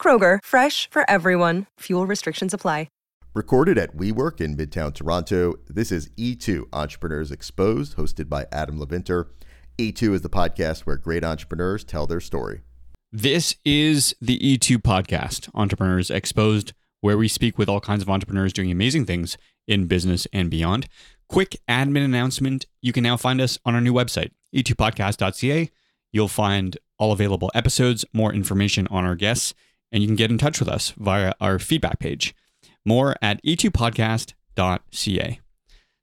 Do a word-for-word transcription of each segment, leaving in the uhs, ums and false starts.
Kroger, fresh for everyone. Fuel restrictions apply. Recorded at WeWork in Midtown Toronto, this is E two Entrepreneurs Exposed, hosted by Adam Levinter. E two is the podcast where great entrepreneurs tell their story. This is the E two podcast, Entrepreneurs Exposed, where we speak with all kinds of entrepreneurs doing amazing things in business and beyond. Quick admin announcement. You can now find us on our new website, e two podcast dot c a. You'll find all available episodes, more information on our guests, and you can get in touch with us via our feedback page. More at e two podcast dot c a.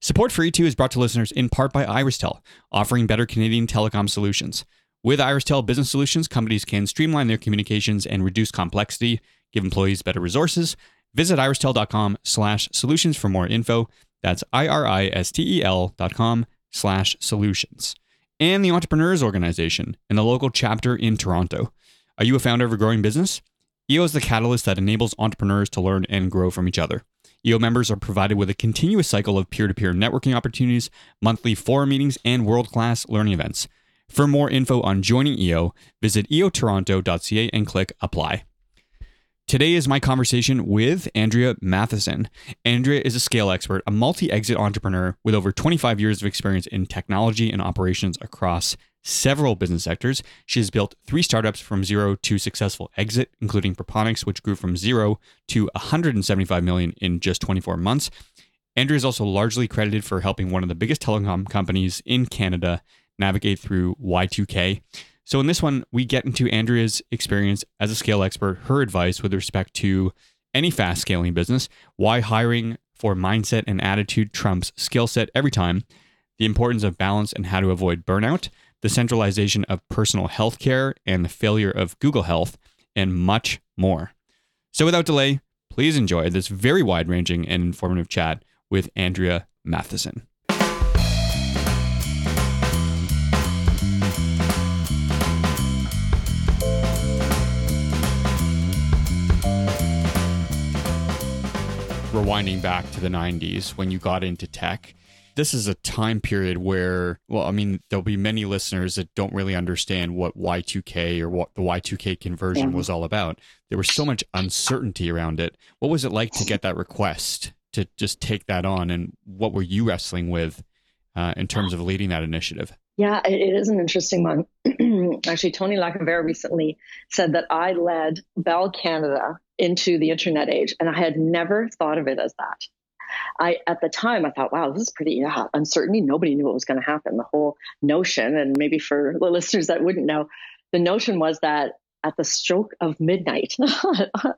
Support for E two is brought to listeners in part by IrisTel, offering better Canadian telecom solutions. With IrisTel Business Solutions, companies can streamline their communications and reduce complexity, give employees better resources. Visit iristel.com slash solutions for more info. That's I-R-I-S-T-E-L dot com slash solutions. And the Entrepreneurs Organization and the local chapter in Toronto. Are you a founder of a growing business? E O is the catalyst that enables entrepreneurs to learn and grow from each other. E O members are provided with a continuous cycle of peer-to-peer networking opportunities, monthly forum meetings, and world-class learning events. For more info on joining E O, visit e o toronto dot c a and click Apply. Today is my conversation with Andrea Matheson. Andrea is a scale expert, a multi-exit entrepreneur with over twenty-five years of experience in technology and operations across several business sectors. She has built three startups from zero to successful exit, including Proponix, which grew from zero to one hundred seventy-five million dollars in just twenty-four months. Andrea is also largely credited for helping one of the biggest telecom companies in Canada navigate through Y two K. So in this one, we get into Andrea's experience as a scale expert, her advice with respect to any fast scaling business, why hiring for mindset and attitude trumps skill set every time, the importance of balance and how to avoid burnout, the centralization of personal health care and the failure of Google Health, and much more. So without delay, please enjoy this very wide-ranging and informative chat with Andrea Matheson. Rewinding back to the nineties when you got into tech, this is a time period where, well, I mean, there'll be many listeners that don't really understand what Y two K or what the Y two K conversion was all about. There was so much uncertainty around it. What was it like to get that request to just take that on? And what were you wrestling with uh, in terms of leading that initiative? Yeah, it is an interesting one. Actually, Tony Lacavera recently said that I led Bell Canada into the internet age, and I had never thought of it as that. I, at the time, I thought, wow, this is pretty yeah, uncertainty. Nobody knew what was going to happen. The whole notion, and maybe for the listeners that wouldn't know, the notion was that at the stroke of midnight,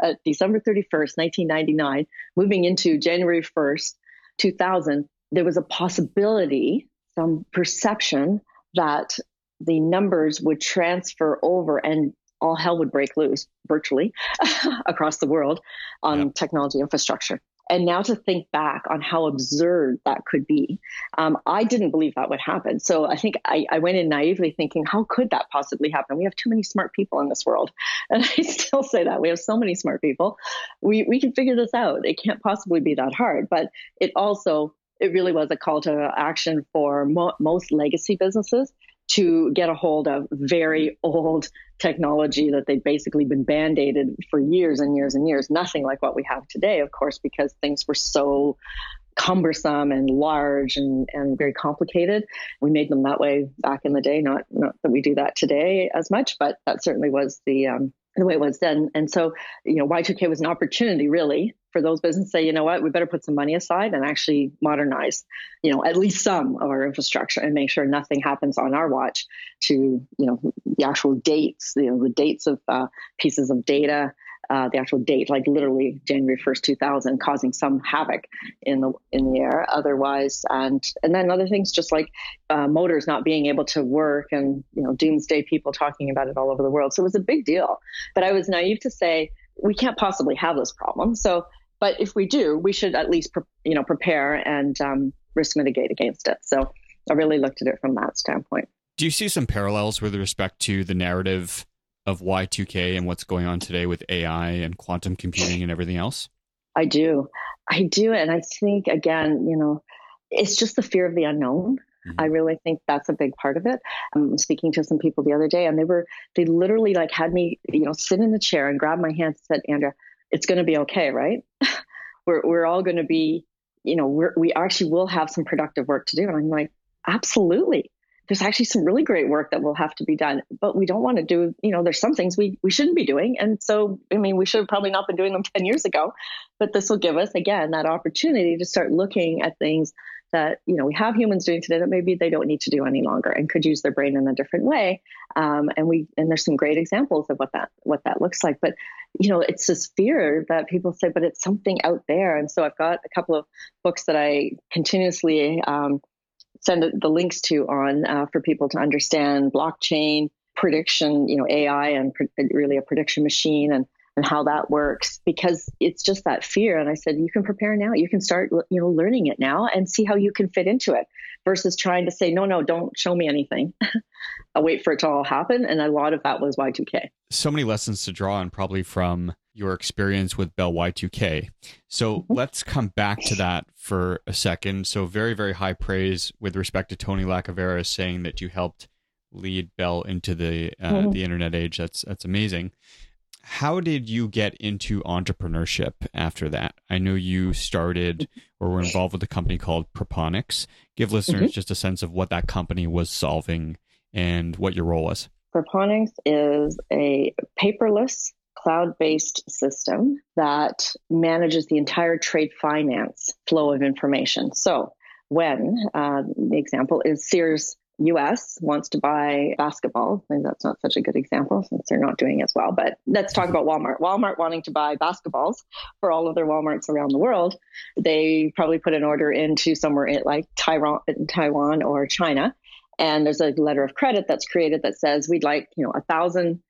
at December thirty-first, nineteen ninety-nine, moving into January first, two thousand, there was a possibility, some perception that the numbers would transfer over and all hell would break loose virtually across the world on yep. technology infrastructure. And now to think back on how absurd that could be, um, I didn't believe that would happen. So I think I, I went in naively thinking, how could that possibly happen? We have too many smart people in this world. And I still say that. We have so many smart people. We we can figure this out. It can't possibly be that hard. But it also, it really was a call to action for mo- most legacy businesses to get a hold of very old technology that they'd basically been band-aided for years and years and years. Nothing like what we have today, of course, because things were so cumbersome and large and, and very complicated. We made them that way back in the day. Not, not that we do that today as much, but that certainly was the um, the way it was done. And so, you know, Y two K was an opportunity really for those businesses to say, you know what, we better put some money aside and actually modernize, you know, at least some of our infrastructure and make sure nothing happens on our watch to, you know, the actual dates, you know, the dates of uh, pieces of data, uh, the actual date, like literally January first, two thousand, causing some havoc in the, in the air otherwise. And, and then other things just like uh, motors not being able to work and, you know, doomsday people talking about it all over the world. So it was a big deal, but I was naive to say, we can't possibly have this problem. So, but if we do, we should at least, pre- you know, prepare and um, risk mitigate against it. So I really looked at it from that standpoint. Do you see some parallels with respect to the narrative of Y two K and what's going on today with A I and quantum computing and everything else? I do. I do. And I think, again, you know, it's just the fear of the unknown. I really think that's a big part of it. I'm speaking to some people the other day and they were, they literally like had me, you know, sit in the chair and grab my hand and said, Andrea, it's going to be okay, right? we're we're all going to be, you know, we're, we actually will have some productive work to do. And I'm like, absolutely. There's actually some really great work that will have to be done, but we don't want to do, you know, there's some things we, we shouldn't be doing. And so, I mean, we should have probably not been doing them ten years ago, but this will give us, again, that opportunity to start looking at things that, you know, we have humans doing today that maybe they don't need to do any longer and could use their brain in a different way. Um, and we, and there's some great examples of what that, what that looks like, but, you know, it's this fear that people say, but it's something out there. And so I've got a couple of books that I continuously, um, send the links to on, uh, for people to understand blockchain prediction, you know, A I and pre- really a prediction machine and, and how that works, because it's just that fear. And I said, you can prepare now, you can start, you know, learning it now and see how you can fit into it versus trying to say, no, no, don't show me anything. I'll wait for it to all happen. And a lot of that was Y two K. So many lessons to draw on probably from your experience with Bell Y two K. So mm-hmm. let's come back to that for a second. So very, very high praise with respect to Tony Lacavera saying that you helped lead Bell into the uh, mm-hmm. the internet age. That's that's amazing. How did you get into entrepreneurship after that? I know you started or were involved with a company called Proponix. Give listeners mm-hmm. just a sense of what that company was solving and what your role was. Proponix is a paperless, cloud-based system that manages the entire trade finance flow of information. So when, uh, the example is Sears U S wants to buy basketball. Maybe that's not such a good example since they're not doing as well, but let's talk about Walmart. Walmart wanting to buy basketballs for all of their Walmarts around the world. They probably put an order into somewhere like Taiwan or China. And there's a letter of credit that's created that says, we'd like, you know, a thousand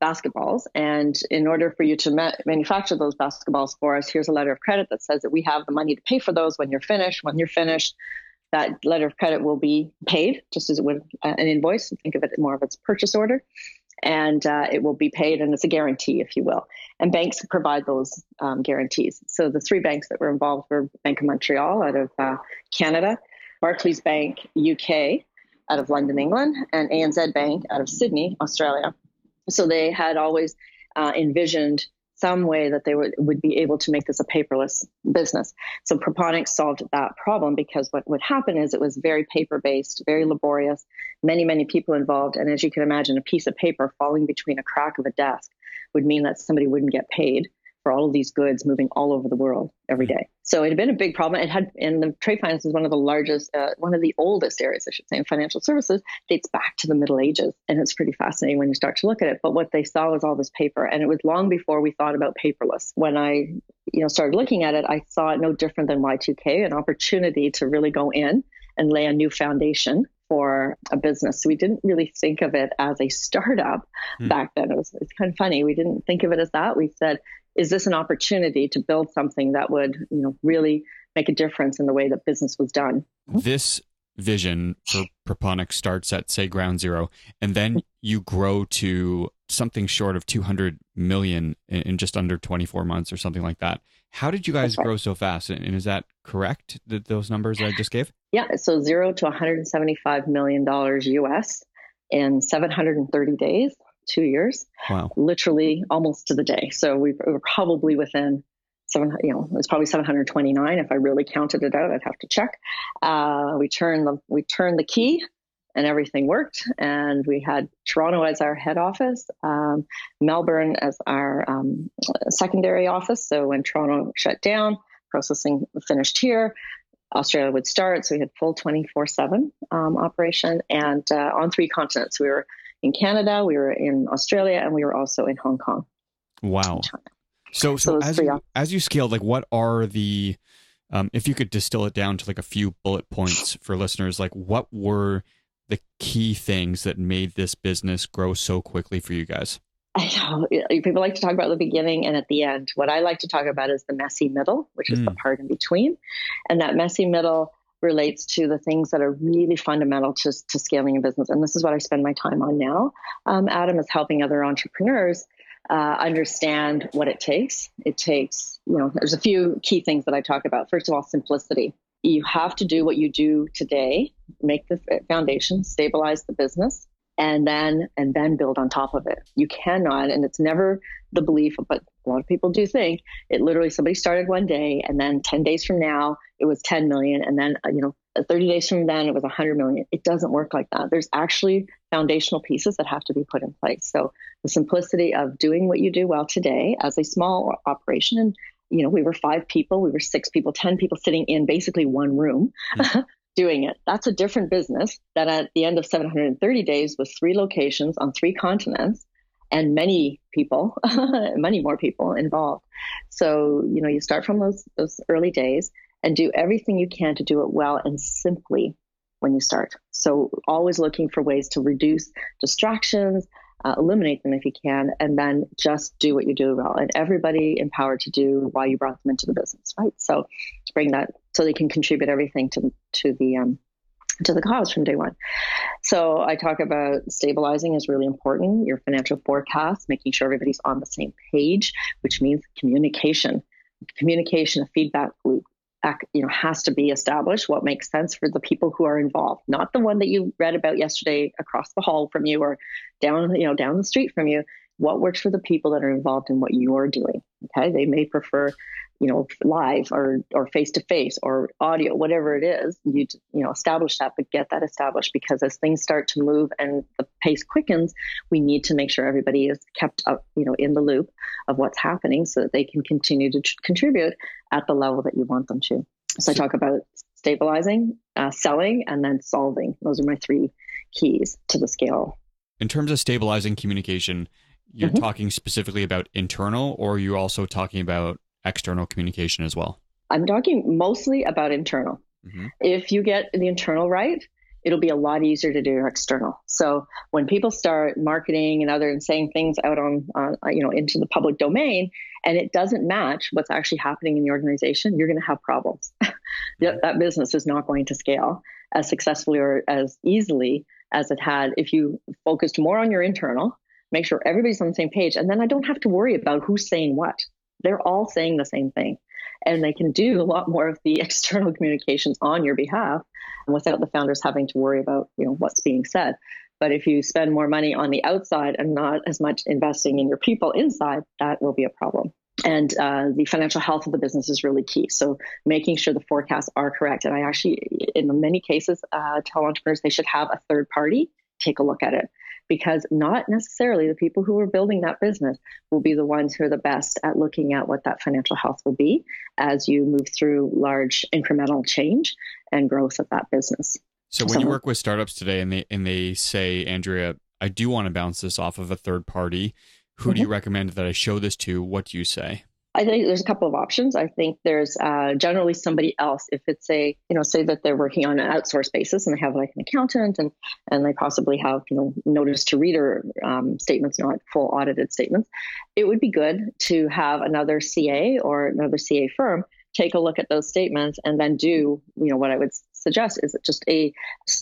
basketballs. And in order for you to ma- manufacture those basketballs for us, here's a letter of credit that says that we have the money to pay for those when you're finished, when you're finished, that letter of credit will be paid just as it would uh, an invoice. Think of it more of its purchase order, and uh, it will be paid. And it's a guarantee, if you will. And banks provide those um, guarantees. So the three banks that were involved were Bank of Montreal out of uh, Canada, Barclays Bank, U K, out of London, England, and A N Z Bank out of Sydney, Australia. So they had always uh, envisioned some way that they would, would be able to make this a paperless business. So Proponix solved that problem because what would happen is it was very paper-based, very laborious, many, many people involved. And as you can imagine, a piece of paper falling between a crack of a desk would mean that somebody wouldn't get paid for all of these goods moving all over the world every day. So it had been a big problem. It had, and the trade finance is one of the largest, uh, one of the oldest areas, I should say, in financial services, dates back to the Middle Ages. And it's pretty fascinating when you start to look at it. But what they saw was all this paper. And it was long before we thought about paperless. When I, you know, started looking at it, I saw it no different than Y two K, an opportunity to really go in and lay a new foundation for a business. So we didn't really think of it as a startup mm. back then. It was, it's kind of funny. We didn't think of it as that. We said, is this an opportunity to build something that would, you know, really make a difference in the way that business was done? This vision for Proponix starts at, say, ground zero, and then you grow to something short of two hundred million in just under twenty-four months or something like that. How did you guys right. grow so fast? And is that correct, that those numbers that I just gave? Yeah, so zero to one hundred seventy-five million dollars U S in seven hundred thirty days. Two years, wow. Literally almost to the day. So we were probably within seven, you know, it was probably seven hundred twenty-nine. If I really counted it out, I'd have to check. Uh, we turned the, we turned the key and everything worked. And we had Toronto as our head office, um, Melbourne as our um, secondary office. So when Toronto shut down, processing finished here, Australia would start. So we had full twenty-four seven um, operation, and uh, on three continents. We were in Canada, we were in Australia, and we were also in Hong Kong. Wow. So, so, so as, you, as you scaled, like what are the, um, if you could distill it down to like a few bullet points for listeners, like what were the key things that made this business grow so quickly for you guys? I know people like to talk about the beginning and at the end. What I like to talk about is the messy middle, which is mm. the part in between. And that messy middle relates to the things that are really fundamental to, to scaling a business. And this is what I spend my time on now. Um, Adam is helping other entrepreneurs uh, understand what it takes. It takes, you know, there's a few key things that I talk about. First of all, simplicity. You have to do what you do today, make the foundation, stabilize the business, and then and then build on top of it. You cannot, and it's never the belief, but a lot of people do think, it literally somebody started one day and then ten days from now, it was ten million. And then, you know, thirty days from then, it was one hundred million. It doesn't work like that. There's actually foundational pieces that have to be put in place. So the simplicity of doing what you do well today as a small operation, and, you know, we were five people, we were six people, ten people sitting in basically one room. Mm-hmm. Doing it. That's a different business that at the end of seven hundred thirty days with three locations on three continents and many people, many more people involved. So, you know, you start from those, those early days and do everything you can to do it well and simply when you start. So always looking for ways to reduce distractions, uh, eliminate them if you can, and then just do what you do well. And everybody empowered to do why you brought them into the business, right? So to bring that so they can contribute everything to to the um, to the cause from day one. So I talk about stabilizing is really important, your financial forecast, making sure everybody's on the same page, which means communication. Communication, a feedback loop, you know, has to be established, what makes sense for the people who are involved, not the one that you read about yesterday across the hall from you or down, you know, down the street from you. What works for the people that are involved in what you're doing, okay? They may prefer, you know, live or or face-to-face or audio, whatever it is. You, you know, establish that, but get that established, because as things start to move and the pace quickens, we need to make sure everybody is kept up, you know, in the loop of what's happening so that they can continue to tr- contribute at the level that you want them to. So I talk about stabilizing, uh, selling, and then solving. Those are my three keys to the scale. In terms of stabilizing communication, you're mm-hmm. talking specifically about internal, or are you also talking about external communication as well? I'm talking mostly about internal. Mm-hmm. If you get the internal right, it'll be a lot easier to do your external. So when people start marketing and other and saying things out on, on, you know, into the public domain, and it doesn't match what's actually happening in the organization, you're going to have problems. Mm-hmm. That business is not going to scale as successfully or as easily as it had if you focused more on your internal. Make sure everybody's on the same page. And then I don't have to worry about who's saying what. They're all saying the same thing. And they can do a lot more of the external communications on your behalf without the founders having to worry about, you know, what's being said. But if you spend more money on the outside and not as much investing in your people inside, that will be a problem. And uh, the financial health of the business is really key. So making sure the forecasts are correct. And I actually, in many cases, uh, tell entrepreneurs they should have a third party take a look at it, because not necessarily the people who are building that business will be the ones who are the best at looking at what that financial health will be as you move through large incremental change and growth of that business. So when so, you work with startups today and they and they say, Andrea, I do want to bounce this off of a third party, who mm-hmm. do you recommend that I show this to? What do you say? I think there's a couple of options. I think there's uh, generally somebody else. If it's a, you know, say that they're working on an outsourced basis and they have like an accountant and, and they possibly have, you know, notice to reader um, statements, not full audited statements, it would be good to have another C A or another C A firm take a look at those statements and then do, you know, what I would suggest is just a,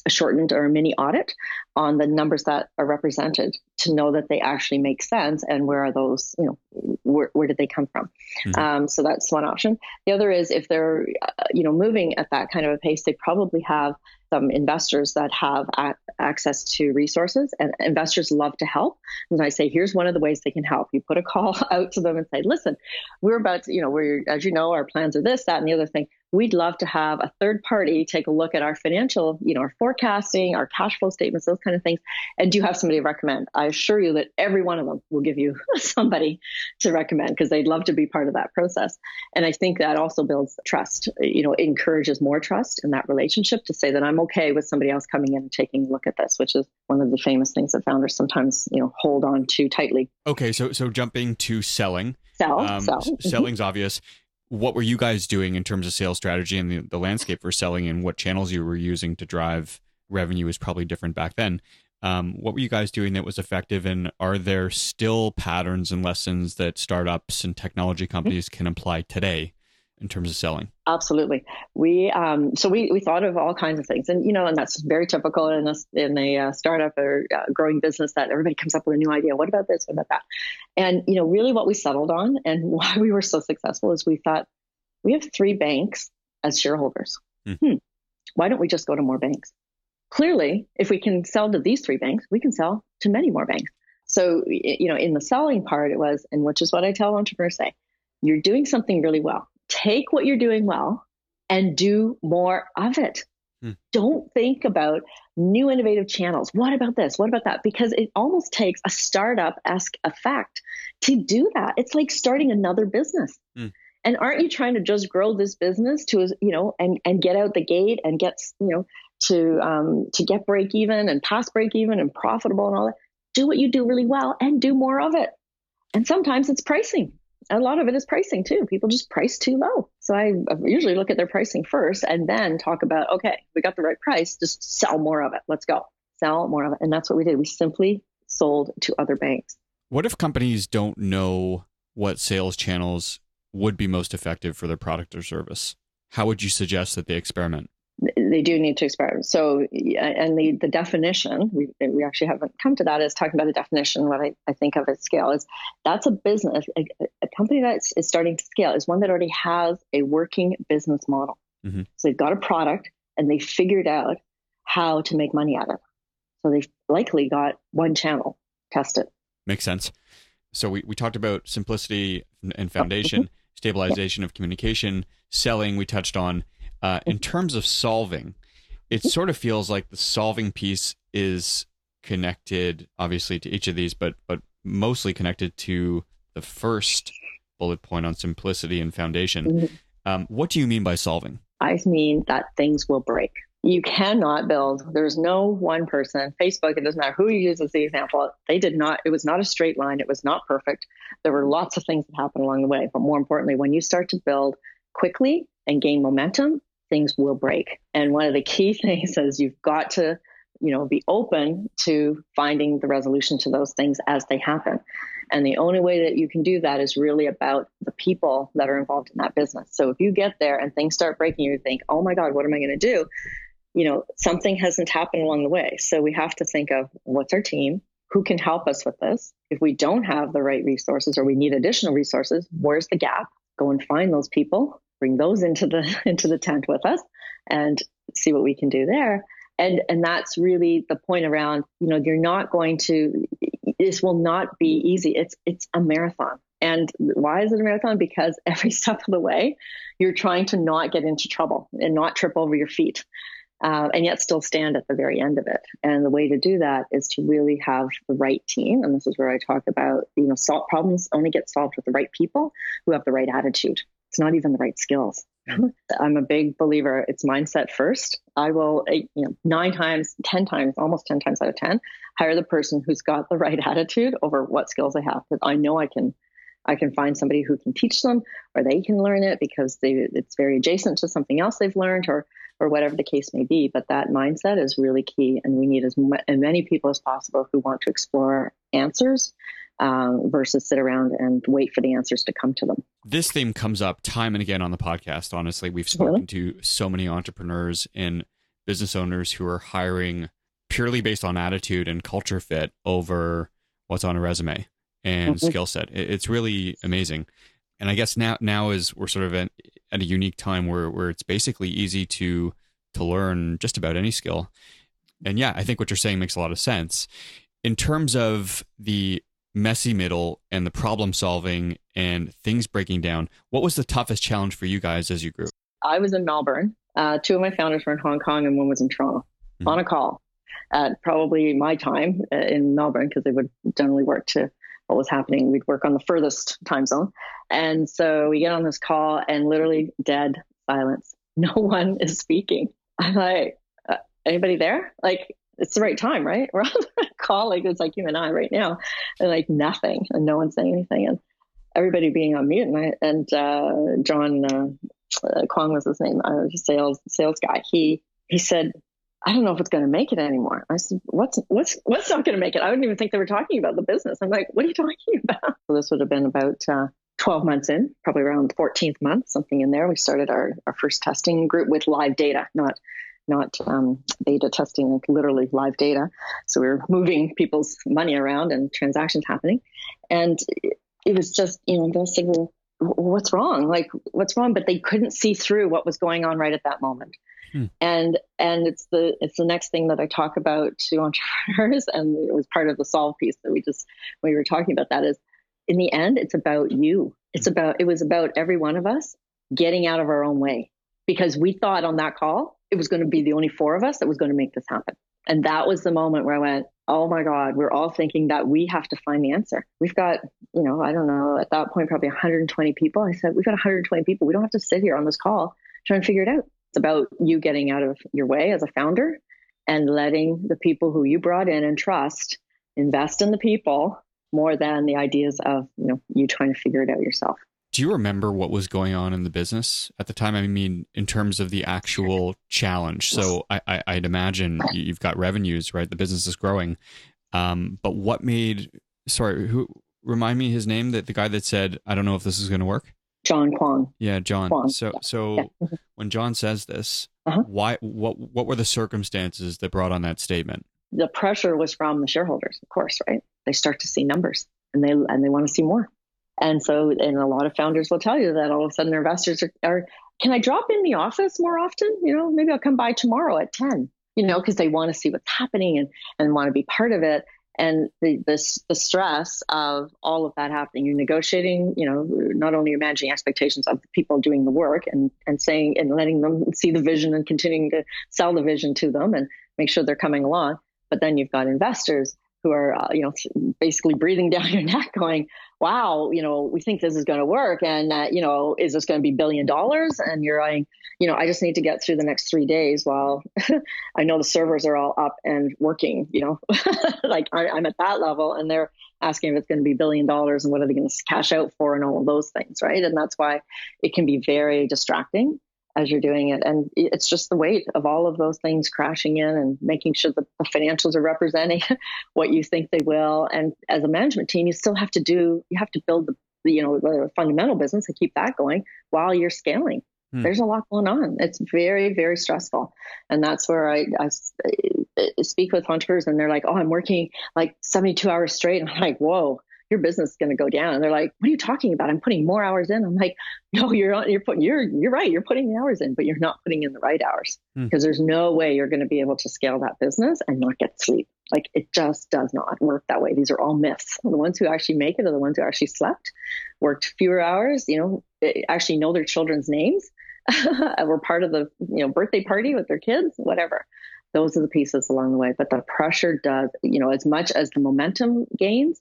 a shortened or a mini audit on the numbers that are represented to know that they actually make sense and where are those, you know, where, where did they come from? Mm-hmm. Um, so that's one option. The other is if they're, uh, you know, moving at that kind of a pace, they probably have some investors that have a- access to resources, and investors love to help. And I say, here's one of the ways they can help. You put a call out to them and say, listen, we're about to, you know, we're, as you know, our plans are this, that, and the other thing. we'd love to have a third party take a look at our financial, you know, our forecasting, our cash flow statements, those kind of things. And do you have somebody to recommend? I assure you that every one of them will give you somebody to recommend because they'd love to be part of that process. And I think that also builds trust, you know, encourages more trust in that relationship to say that I'm okay with somebody else coming in and taking a look at this, which is one of the famous things that founders sometimes, you know, hold on to tightly. Okay. So, so jumping to selling, sell, um, sell. Selling's obvious. What were you guys doing in terms of sales strategy and the, the landscape for selling and what channels you were using to drive revenue is probably different back then. Um, what were you guys doing that was effective? And are there still patterns and lessons that startups and technology companies can apply today in terms of selling? Absolutely. We um, so we, we thought of all kinds of things, and you know, and that's very typical in a in a uh, startup or uh, growing business that everybody comes up with a new idea. What about this? What about that? And you know, really, what we settled on and why we were so successful is we thought we have three banks as shareholders. Mm. Hmm. Why don't we just go to more banks? Clearly, if we can sell to these three banks, we can sell to many more banks. So you know, in the selling part, it was, and which is what I tell entrepreneurs say, you're doing something really well. Take what you're doing well and do more of it. Hmm. Don't think about new innovative channels. What about this? What about that? Because it almost takes a startup-esque effect to do that. It's like starting another business. Hmm. And aren't you trying to just grow this business to, you know, and, and get out the gate and get, you know, to um, to get break even and past break even and profitable and all that? Do what you do really well and do more of it. And sometimes it's pricing. A lot of it is pricing too. People just price too low. So I usually look at their pricing first and then talk about, okay, we got the right price, just sell more of it. Let's go. Sell more of it. And that's what we did. We simply sold to other banks. What if companies don't know what sales channels would be most effective for their product or service? How would you suggest that they experiment? They do need to experiment. So, and the, the definition, we we actually haven't come to that, is talking about a definition. What I, I think of as scale is that's a business, a, a company that is starting to scale is one that already has a working business model. Mm-hmm. So they've got a product and they figured out how to make money out of it. So they've likely got one channel tested. Makes sense. So we, we talked about simplicity and foundation, stabilization yeah. of communication, selling we touched on. Uh, in terms of solving, it sort of feels like the solving piece is connected, obviously, to each of these, but but mostly connected to the first bullet point on simplicity and foundation. Um, what do you mean by solving? I mean that things will break. You cannot build. There's no one person. Facebook, it doesn't matter who you use as the example. They did not. It was not a straight line. It was not perfect. There were lots of things that happened along the way. But more importantly, when you start to build quickly and gain momentum, things will break. And one of the key things is you've got to, you know, be open to finding the resolution to those things as they happen. And the only way that you can do that is really about the people that are involved in that business. So if you get there and things start breaking, you think, oh my God, what am I going to do? You know, something hasn't happened along the way. So we have to think of what's our team, who can help us with this? If we don't have the right resources or we need additional resources, where's the gap? Go and find those people. Bring those into the into the tent with us and see what we can do there. And and that's really the point around, you know, you're not going to, this will not be easy. It's it's a marathon. And why is it a marathon? Because every step of the way, you're trying to not get into trouble and not trip over your feet uh, and yet still stand at the very end of it. And the way to do that is to really have the right team. And this is where I talk about, you know, solve problems only get solved with the right people who have the right attitude. It's not even the right skills. I'm a big believer. It's mindset first. I will, you know, nine times, ten times, almost ten times out of ten, hire the person who's got the right attitude over what skills I have. But I know I can, I can find somebody who can teach them, or they can learn it because they, it's very adjacent to something else they've learned, or or whatever the case may be. But that mindset is really key, and we need as many people as possible who want to explore answers. Um, versus sit around and wait for the answers to come to them. This theme comes up time and again on the podcast. Honestly, we've spoken really? to so many entrepreneurs and business owners who are hiring purely based on attitude and culture fit over what's on a resume and mm-hmm. skill set. It's really amazing. And I guess now, now is we're sort of at, at a unique time where, where it's basically easy to, to learn just about any skill. And yeah, I think what you're saying makes a lot of sense in terms of the messy middle and the problem solving and things breaking down. What was the toughest challenge for you guys as you grew? I was in Melbourne. Uh, two of my founders were in Hong Kong and one was in Toronto mm. on a call at probably my time uh, in Melbourne, because they would generally work to what was happening. We'd work on the furthest time zone. And so we get on this call and literally dead silence. No one is speaking. I'm like, uh, anybody there? Like, it's the right time, right? We're on a call. Like, it's like you and I right now. And like nothing. And no one's saying anything. And everybody being on mute. And, I, and uh, John uh, uh, Kwong was his name. I was a sales sales guy. He he said, I don't know if it's going to make it anymore. I said, what's what's what's not going to make it? I wouldn't even think they were talking about the business. I'm like, what are you talking about? So this would have been about uh, twelve months in, probably around the fourteenth month, something in there. We started our, our first testing group with live data, not not um, beta testing, like literally live data. So we were moving people's money around and transactions happening. And it was just, you know, they'll say, well, what's wrong? Like, what's wrong? But they couldn't see through what was going on right at that moment. Hmm. And and it's the it's the next thing that I talk about to entrepreneurs, and it was part of the solve piece that we just we were talking about. That is, in the end, it's about you. It's about it was about every one of us getting out of our own way, because we thought on that call it was going to be the only four of us that was going to make this happen, and that was the moment where I went, oh my God, we're all thinking that we have to find the answer. We've got, you know, I don't know, at that point probably one hundred twenty people. I said, we've got one hundred twenty people. We don't have to sit here on this call trying to figure it out. It's about you getting out of your way as a founder and letting the people who you brought in and trust invest in the people more than the ideas of, you know, you trying to figure it out yourself. Do you remember what was going on in the business at the time? I mean, in terms of the actual challenge. So I, I, I'd imagine you've got revenues, right? The business is growing. Um, but what made, sorry, who remind me his name, that the guy that said, I don't know if this is going to work? John Kwong. Yeah, John. Kwong. So so yeah. When John says this, uh-huh. why what what were the circumstances that brought on that statement? The pressure was from the shareholders, of course, right? They start to see numbers and they and they want to see more. And so and a lot of founders will tell you that all of a sudden their investors are, are can I drop in the office more often? You know, maybe I'll come by tomorrow at ten, you know, because they want to see what's happening and, and want to be part of it. And the, the the stress of all of that happening, you're negotiating, you know, not only you're managing expectations of the people doing the work and, and saying and letting them see the vision and continuing to sell the vision to them and make sure they're coming along. But then you've got investors who are, uh, you know, basically breathing down your neck going, wow, you know, we think this is going to work. And, uh, you know, is this going to be billion dollars? And you're like, you know, I just need to get through the next three days while I know the servers are all up and working, you know, like I, I'm at that level. And they're asking if it's going to be billion dollars and what are they going to cash out for and all of those things. Right. And that's why it can be very distracting as you're doing it. And it's just the weight of all of those things crashing in and making sure that the financials are representing what you think they will. And as a management team, you still have to do, you have to build the, the you know, the fundamental business and keep that going while you're scaling. Hmm. There's a lot going on. It's very, very stressful. And that's where I, I, I speak with entrepreneurs and they're like, oh, I'm working like seventy-two hours straight. And I'm like, whoa. Your business is going to go down. And they're like, what are you talking about? I'm putting more hours in. I'm like, no, you're you're putting, you're, you're right. You're putting the hours in, but you're not putting in the right hours because mm. there's no way you're going to be able to scale that business and not get sleep. Like it just does not work that way. These are all myths. The ones who actually make it are the ones who actually slept, worked fewer hours, you know, actually know their children's names, were part of the you know birthday party with their kids, whatever. Those are the pieces along the way. But the pressure does, you know, as much as the momentum gains,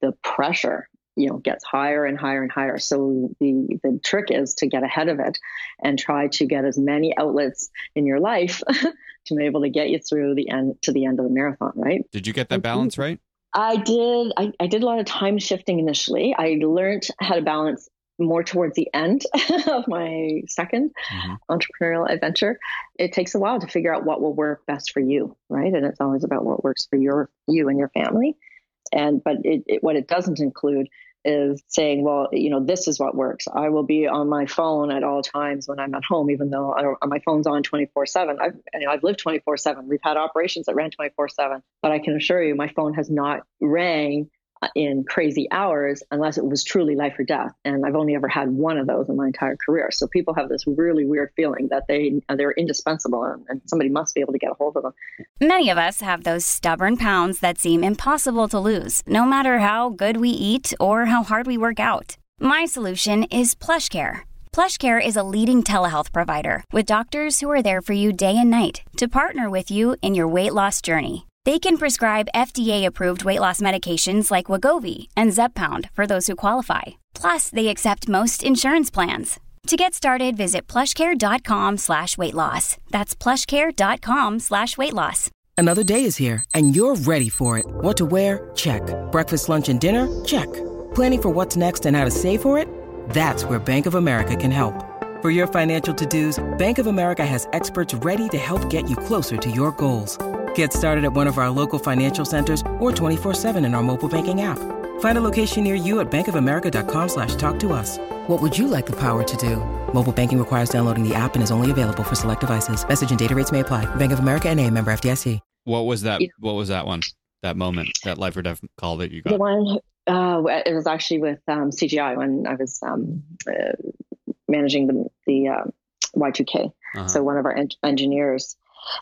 the pressure, you know, gets higher and higher and higher. So the, the trick is to get ahead of it and try to get as many outlets in your life to be able to get you through the end to the end of the marathon, right? Did you get that balance right? I did. I, I did a lot of time shifting initially. I learned how to balance more towards the end of my second mm-hmm. entrepreneurial adventure. It takes a while to figure out what will work best for you, right? And it's always about what works for your you and your family. And, but it, it, what it doesn't include is saying, well, you know, this is what works. I will be on my phone at all times when I'm at home, even though I, my phone's on twenty-four seven. I've, you know, I've lived twenty-four seven. We've had operations that ran twenty-four seven, but I can assure you my phone has not rang in crazy hours unless it was truly life or death. And I've only ever had one of those in my entire career. So people have this really weird feeling that they, they're indispensable and, and somebody must be able to get a hold of them. Many of us have those stubborn pounds that seem impossible to lose, no matter how good we eat or how hard we work out. My solution is PlushCare. PlushCare is a leading telehealth provider with doctors who are there for you day and night to partner with you in your weight loss journey. They can prescribe F D A-approved weight loss medications like Wegovy and Zepbound for those who qualify. Plus, they accept most insurance plans. To get started, visit plushcare.com slash weight loss. That's plushcare.com slash weight loss. Another day is here, and you're ready for it. What to wear? Check. Breakfast, lunch, and dinner? Check. Planning for what's next and how to save for it? That's where Bank of America can help. For your financial to-dos, Bank of America has experts ready to help get you closer to your goals. Get started at one of our local financial centers or twenty-four seven in our mobile banking app. Find a location near you at bankofamerica.com slash talk to us. What would you like the power to do? Mobile banking requires downloading the app and is only available for select devices. Message and data rates may apply. Bank of America N A, member F D I C. What was that? Yeah. What was that one? That moment, that life or death call that you got? The one, uh, it was actually with um, C G I when I was um, uh, managing the, the uh, Y two K. Uh-huh. So one of our en- engineers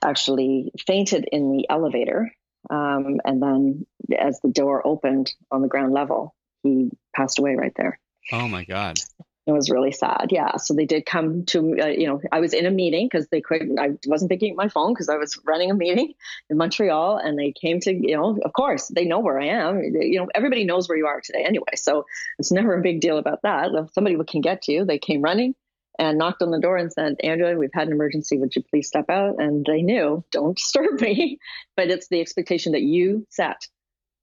actually fainted in the elevator. Um, and then as the door opened on the ground level, he passed away right there. Oh my God. It was really sad. Yeah. So they did come to, uh, you know, I was in a meeting because they couldn't, I wasn't picking up my phone because I was running a meeting in Montreal, and they came to, you know, of course they know where I am. They, you know, everybody knows where you are today anyway. So it's never a big deal about that. If somebody can get to you, they came running and knocked on the door and said, "Andrea, we've had an emergency. Would you please step out?" And they knew, don't disturb me, but it's the expectation that you set,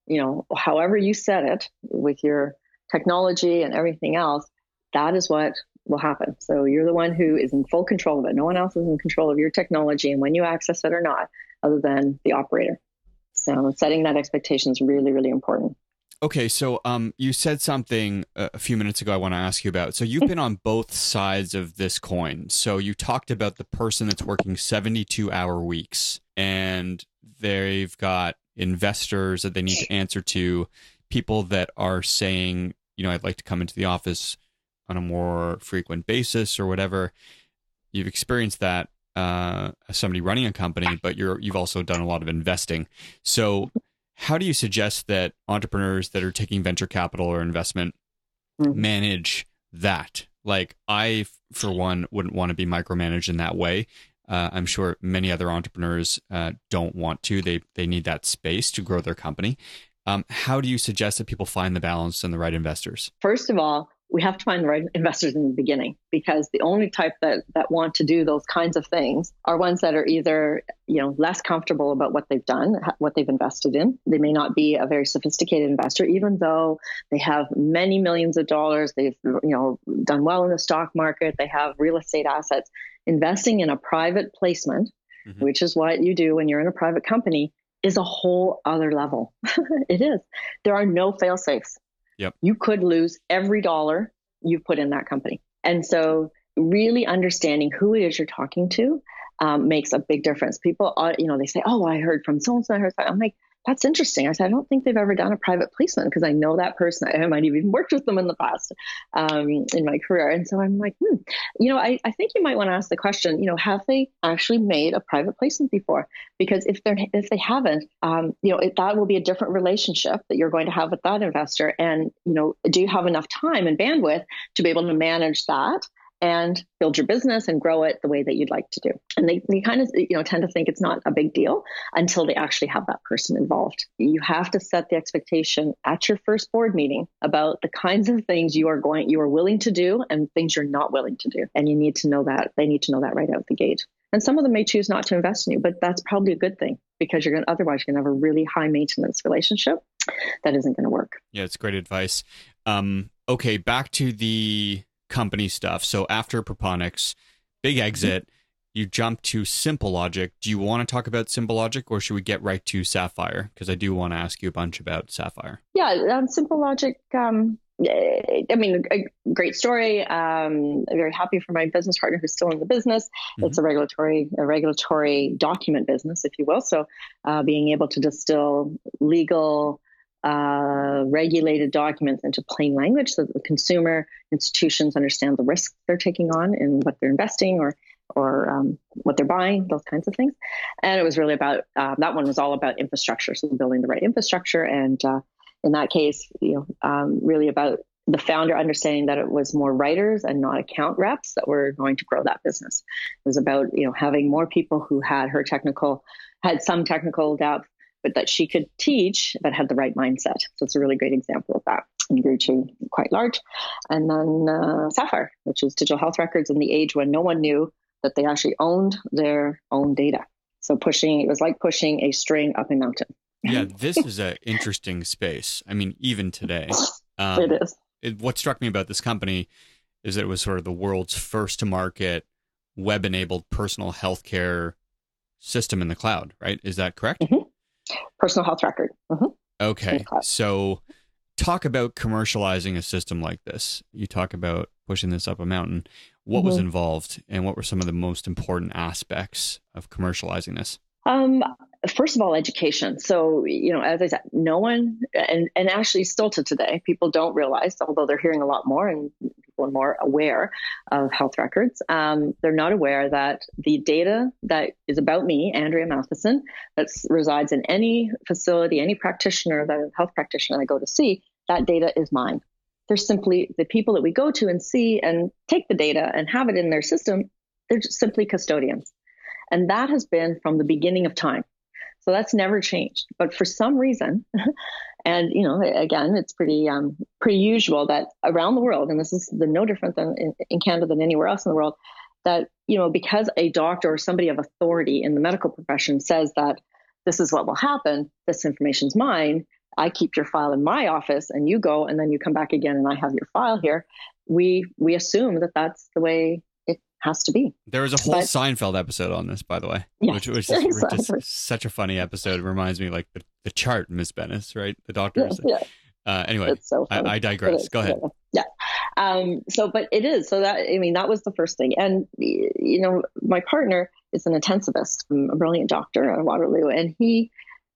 you know, however you set it with your technology and everything else, that is what will happen. So you're the one who is in full control of it. No one else is in control of your technology and when you access it or not, other than the operator. So setting that expectation is really, really important. Okay. So um, you said something a few minutes ago I want to ask you about. So you've been on both sides of this coin. So you talked about the person that's working seventy-two hour weeks and they've got investors that they need to answer to, people that are saying, you know, I'd like to come into the office on a more frequent basis or whatever. You've experienced that uh, as somebody running a company, but you're, you've also done a lot of investing. So how do you suggest that entrepreneurs that are taking venture capital or investment mm-hmm. manage that? Like I, for one, wouldn't want to be micromanaged in that way. Uh, I'm sure many other entrepreneurs uh, don't want to. They they need that space to grow their company. Um, how do you suggest that people find the balance and the right investors? First of all, we have to find the right investors in the beginning, because the only type that, that want to do those kinds of things are ones that are either, you know, less comfortable about what they've done, what they've invested in. They may not be a very sophisticated investor, even though they have many millions of dollars. They've, you know, done well in the stock market. They have real estate assets. Investing in a private placement, mm-hmm. which is what you do when you're in a private company, is a whole other level. It is. There are no fail safes. Yep. You could lose every dollar you put in that company. And so really understanding who it is you're talking to um, makes a big difference. People, uh, you know, they say, "Oh, I heard from so-and-so, I heard that." I'm like, that's interesting. I said, I don't think they've ever done a private placement because I know that person. I might have even worked with them in the past um, in my career. And so I'm like, hmm, you know, I, I think you might want to ask the question, you know, have they actually made a private placement before? Because if they're, if they haven't, um, you know, it, that will be a different relationship that you're going to have with that investor. And, you know, do you have enough time and bandwidth to be able to manage that and build your business and grow it the way that you'd like to do? And they, they kind of, you know, tend to think it's not a big deal until they actually have that person involved. You have to set the expectation at your first board meeting about the kinds of things you are going, you are willing to do and things you're not willing to do. And you need to know that, they need to know that right out the gate. And some of them may choose not to invest in you, but that's probably a good thing, because you're going to, otherwise you're going to have a really high maintenance relationship that isn't going to work. Yeah, it's great advice. Um, okay, back to the company stuff. So after Proponix, big exit, you jump to Simple Logic. Do you want to talk about Simple Logic, or should we get right to Sapphire? Because I do want to ask you a bunch about Sapphire. Yeah, um, Simple Logic, um, I mean, a great story. Um, I'm very happy for my business partner who's still in the business. Mm-hmm. It's a regulatory, a regulatory document business, if you will. So uh, being able to distill legal Uh, regulated documents into plain language so that the consumer institutions understand the risk they're taking on in what they're investing or or um, what they're buying, those kinds of things. And it was really about, uh, that one was all about infrastructure. So building the right infrastructure. And uh, in that case, you know, um, really about the founder understanding that it was more writers and not account reps that were going to grow that business. It was about, you know, having more people who had her technical, had some technical depth, but that she could teach, but had the right mindset. So it's a really great example of that, and grew to quite large. And then uh, Sapphire, which is digital health records in the age when no one knew that they actually owned their own data. So pushing, it was like pushing a string up a mountain. Yeah, this is an interesting space. I mean, even today. Um, it is. It, what struck me about this company is that it was sort of the world's first to market web-enabled personal healthcare system in the cloud, right? Is that correct? Mm-hmm. Personal health record. Mm-hmm. Okay. So talk about commercializing a system like this. You talk about pushing this up a mountain. What mm-hmm. was involved, and what were some of the most important aspects of commercializing this? Um, first of all, education. So, you know, as I said, no one, and, and actually still to today, people don't realize, although they're hearing a lot more and people are more aware of health records, um, they're not aware that the data that is about me, Andrea Matheson, that resides in any facility, any practitioner, that health practitioner I go to see, that data is mine. They're simply the people that we go to and see and take the data and have it in their system. They're just simply custodians. And that has been from the beginning of time. So that's never changed. But for some reason, and, you know, again, it's pretty um, pretty usual that around the world, and this is the, no different than in, in Canada than anywhere else in the world, that, you know, because a doctor or somebody of authority in the medical profession says that this is what will happen, this information's mine, I keep your file in my office and you go and then you come back again and I have your file here. We we assume that that's the way it has to be. There was a whole but, Seinfeld episode on this, by the way, yeah, which was just, exactly. just such a funny episode. It reminds me like the, the chart, Miss Bennis, right? The doctors. Yeah, yeah. Uh, anyway, so I, I digress. Go ahead. Yeah. Um, so, but it is. So that, I mean, that was the first thing. And, you know, my partner is an intensivist, a brilliant doctor at Waterloo, and he,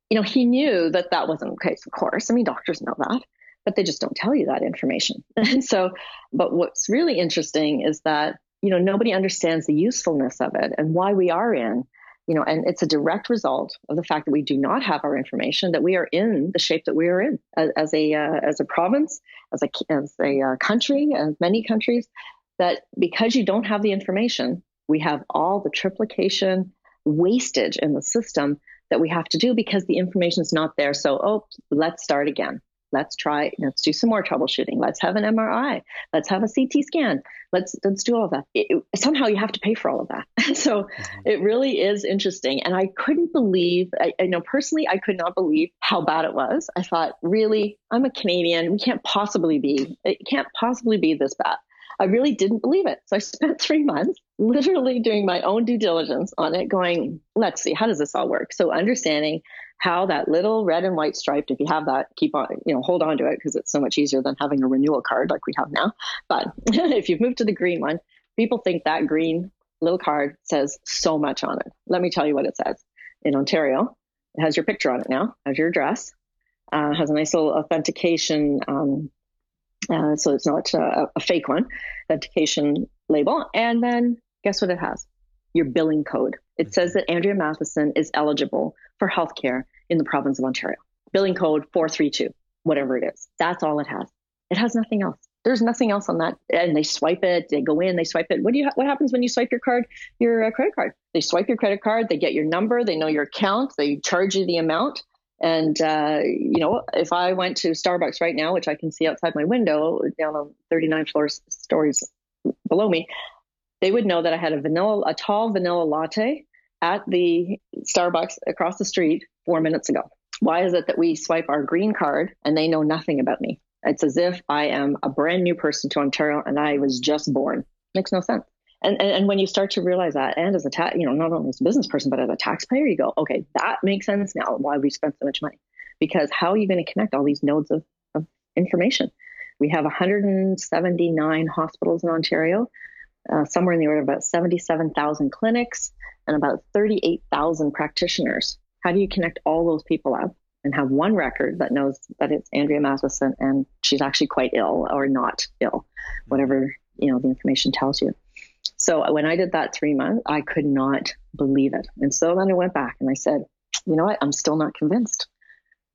you know, he knew that that wasn't the case, of course. I mean, doctors know that, but they just don't tell you that information. And so, but what's really interesting is that, you know, nobody understands the usefulness of it and why we are in, you know, and it's a direct result of the fact that we do not have our information, that we are in the shape that we are in as, as a uh, as a province, as a, as a uh, country, as many countries, that because you don't have the information, we have all the triplication wastage in the system that we have to do because the information is not there. So, oh, let's start again. Let's try, let's do some more troubleshooting. Let's have an M R I. Let's have a C T scan. Let's let's do all of that. It, it, somehow you have to pay for all of that. So mm-hmm. it really is interesting. And I couldn't believe, I, I know personally, I could not believe how bad it was. I thought, really, I'm a Canadian. We can't possibly be, it can't possibly be this bad. I really didn't believe it. So I spent three months literally doing my own due diligence on it going, let's see, how does this all work? So understanding how that little red and white striped, if you have that, keep on, you know, hold on to it because it's so much easier than having a renewal card like we have now. But if you've moved to the green one, people think that green little card says so much on it. Let me tell you what it says. In Ontario, it has your picture on it now, has your address, uh, has a nice little authentication um Uh, so it's not a, a fake one, authentication label. And then guess what it has? Your billing code. It says that Andrea Matheson is eligible for healthcare in the province of Ontario. Billing code four three two, whatever it is. That's all it has. It has nothing else. There's nothing else on that. And they swipe it. They go in. They swipe it. What do you? Ha- what happens when you swipe your card? Your uh, credit card. They swipe your credit card. They get your number. They know your account. They charge you the amount. And, uh, you know, if I went to Starbucks right now, which I can see outside my window down on thirty-nine floors, stories below me, they would know that I had a vanilla, a tall vanilla latte at the Starbucks across the street four minutes ago. Why is it that we swipe our green card and they know nothing about me? It's as if I am a brand new person to Ontario and I was just born. Makes no sense. And, and and when you start to realize that, and as a ta- you know, not only as a business person, but as a taxpayer, you go, okay, that makes sense now why we spent so much money, because how are you going to connect all these nodes of, of information? We have one hundred seventy-nine hospitals in Ontario, uh, somewhere in the order of about seventy-seven thousand clinics and about thirty-eight thousand practitioners. How do you connect all those people up and have one record that knows that it's Andrea Matheson and she's actually quite ill or not ill, whatever, you know, the information tells you. So when I did that three months, I could not believe it. And so then I went back and I said, you know what? I'm still not convinced.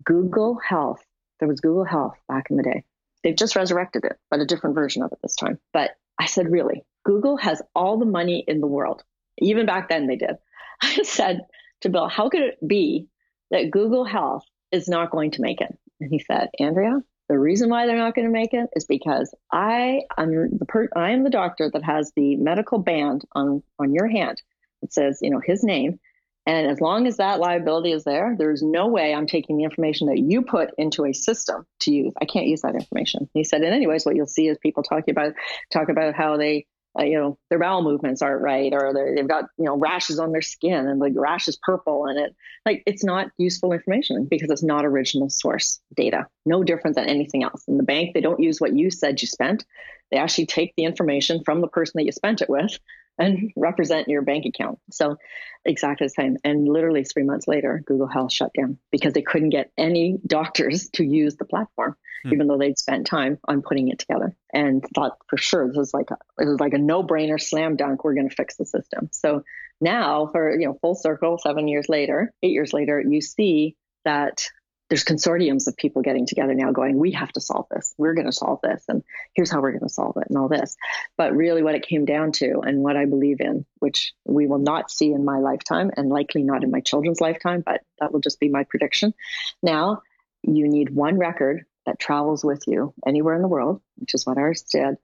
Google Health. There was Google Health back in the day. They've just resurrected it, but a different version of it this time. But I said, really, Google has all the money in the world. Even back then they did. I said to Bill, how could it be that Google Health is not going to make it? And he said, Andrea, the reason why they're not going to make it is because I am the per- I am the doctor that has the medical band on, on your hand that says, you know, his name. And as long as that liability is there, there's no way I'm taking the information that you put into a system to use. I can't use that information. He said, and anyways, what you'll see is people talking about, talk about how they, uh, you know, their bowel movements aren't right, or they've got, you know, rashes on their skin, and the rash is purple, and it, like, it's not useful information because it's not original source data, no different than anything else. In the bank, they don't use what you said you spent. They actually take the information from the person that you spent it with and represent your bank account. So exactly the same. And literally three months later, Google Health shut down because they couldn't get any doctors to use the platform, hmm. even though they'd spent time on putting it together and thought for sure this was like a, it was like a no-brainer slam dunk. We're going to fix the system. So now, for, you know, full circle, seven years later, eight years later, you see that there's consortiums of people getting together now going, we have to solve this. We're going to solve this. And here's how we're going to solve it and all this. But really what it came down to, and what I believe in, which we will not see in my lifetime and likely not in my children's lifetime, but that will just be my prediction. Now, you need one record that travels with you anywhere in the world, which is what ours did,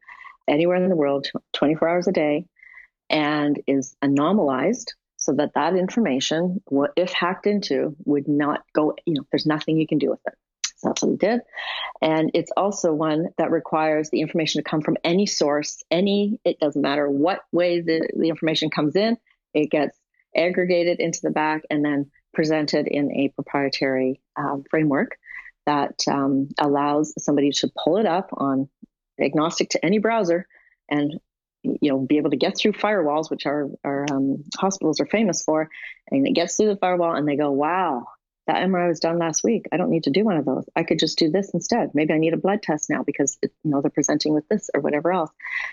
anywhere in the world, twenty-four hours a day, and is anonymized. So that that information, if hacked into, would not go, you know, there's nothing you can do with it. So that's what we did. And it's also one that requires the information to come from any source, any, it doesn't matter what way the, the information comes in, it gets aggregated into the back and then presented in a proprietary um, framework that um, allows somebody to pull it up on, agnostic to any browser, and you know, be able to get through firewalls, which our, our um, hospitals are famous for, and it gets through the firewall and they go, wow, that M R I was done last week. I don't need to do one of those. I could just do this instead. Maybe I need a blood test now because, you know, they're presenting with this or whatever else.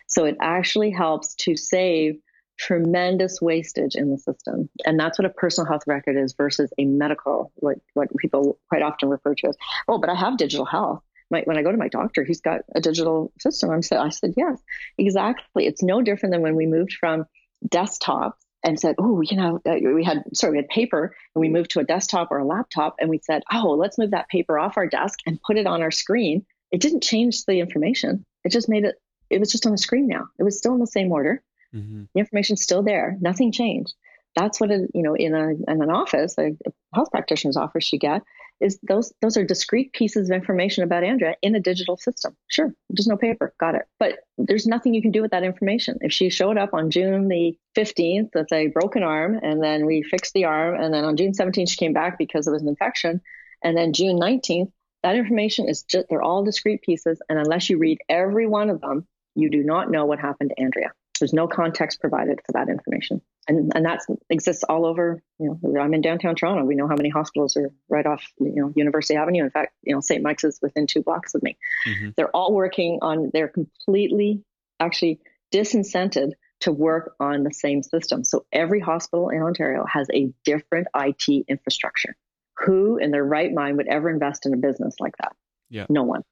So it actually helps to save tremendous wastage in the system. And that's what a personal health record is versus a medical, like what people quite often refer to as, oh, but I have digital health. My, when I go to my doctor, he's got a digital system. I'm so, I said, yes, exactly. It's no different than when we moved from desktop and said, oh, we can have, uh, we had, sorry, we had paper and we moved to a desktop or a laptop and we said, oh, let's move that paper off our desk and put it on our screen. It didn't change the information. It just made it, it was just on the screen now. It was still in the same order. Mm-hmm. The information's still there. Nothing changed. That's what, a, you know, in, a, in an office, a health practitioner's office you get, is those those are discrete pieces of information about Andrea in a digital system. Sure, there's no paper, got it. But there's nothing you can do with that information. If she showed up on June the fifteenth with a broken arm, and then we fixed the arm, and then on June seventeenth she came back because it was an infection, and then June nineteenth, that information is just, they're all discrete pieces, and unless you read every one of them, you do not know what happened to Andrea. There's no context provided for that information. And and that exists all over, you know, I'm in downtown Toronto. We know how many hospitals are right off, you know, University Avenue. In fact, you know, Saint Mike's is within two blocks of me. Mm-hmm. They're all working on, they're completely actually disincented to work on the same system. So every hospital in Ontario has a different I T infrastructure. Who in their right mind would ever invest in a business like that? Yeah. No one.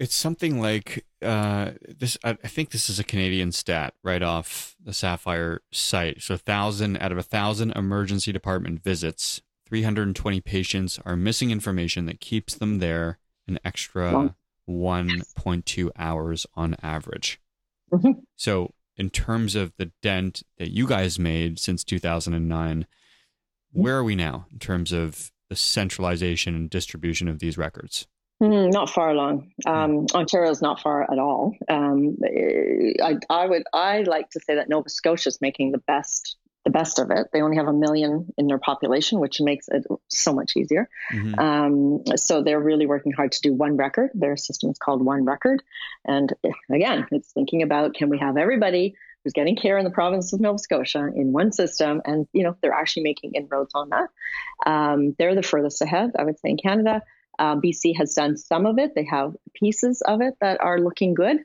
It's something like uh, this. I think this is a Canadian stat right off the Sapphire site. So, thousand out of a thousand emergency department visits, three hundred twenty patients are missing information that keeps them there an extra one point two hours on average. Mm-hmm. So, in terms of the dent that you guys made since two thousand nine, mm-hmm. where are we now in terms of the centralization and distribution of these records? Not far along. Um, Ontario is not far at all. Um, I, I would, I like to say that Nova Scotia is making the best, the best of it. They only have a million in their population, which makes it so much easier. Mm-hmm. Um, so they're really working hard to do one record. Their system is called One Record, and again, it's thinking about, can we have everybody who's getting care in the province of Nova Scotia in one system? And you know, they're actually making inroads on that. Um, they're the furthest ahead, I would say, in Canada. Uh, B C has done some of it. They have pieces of it that are looking good,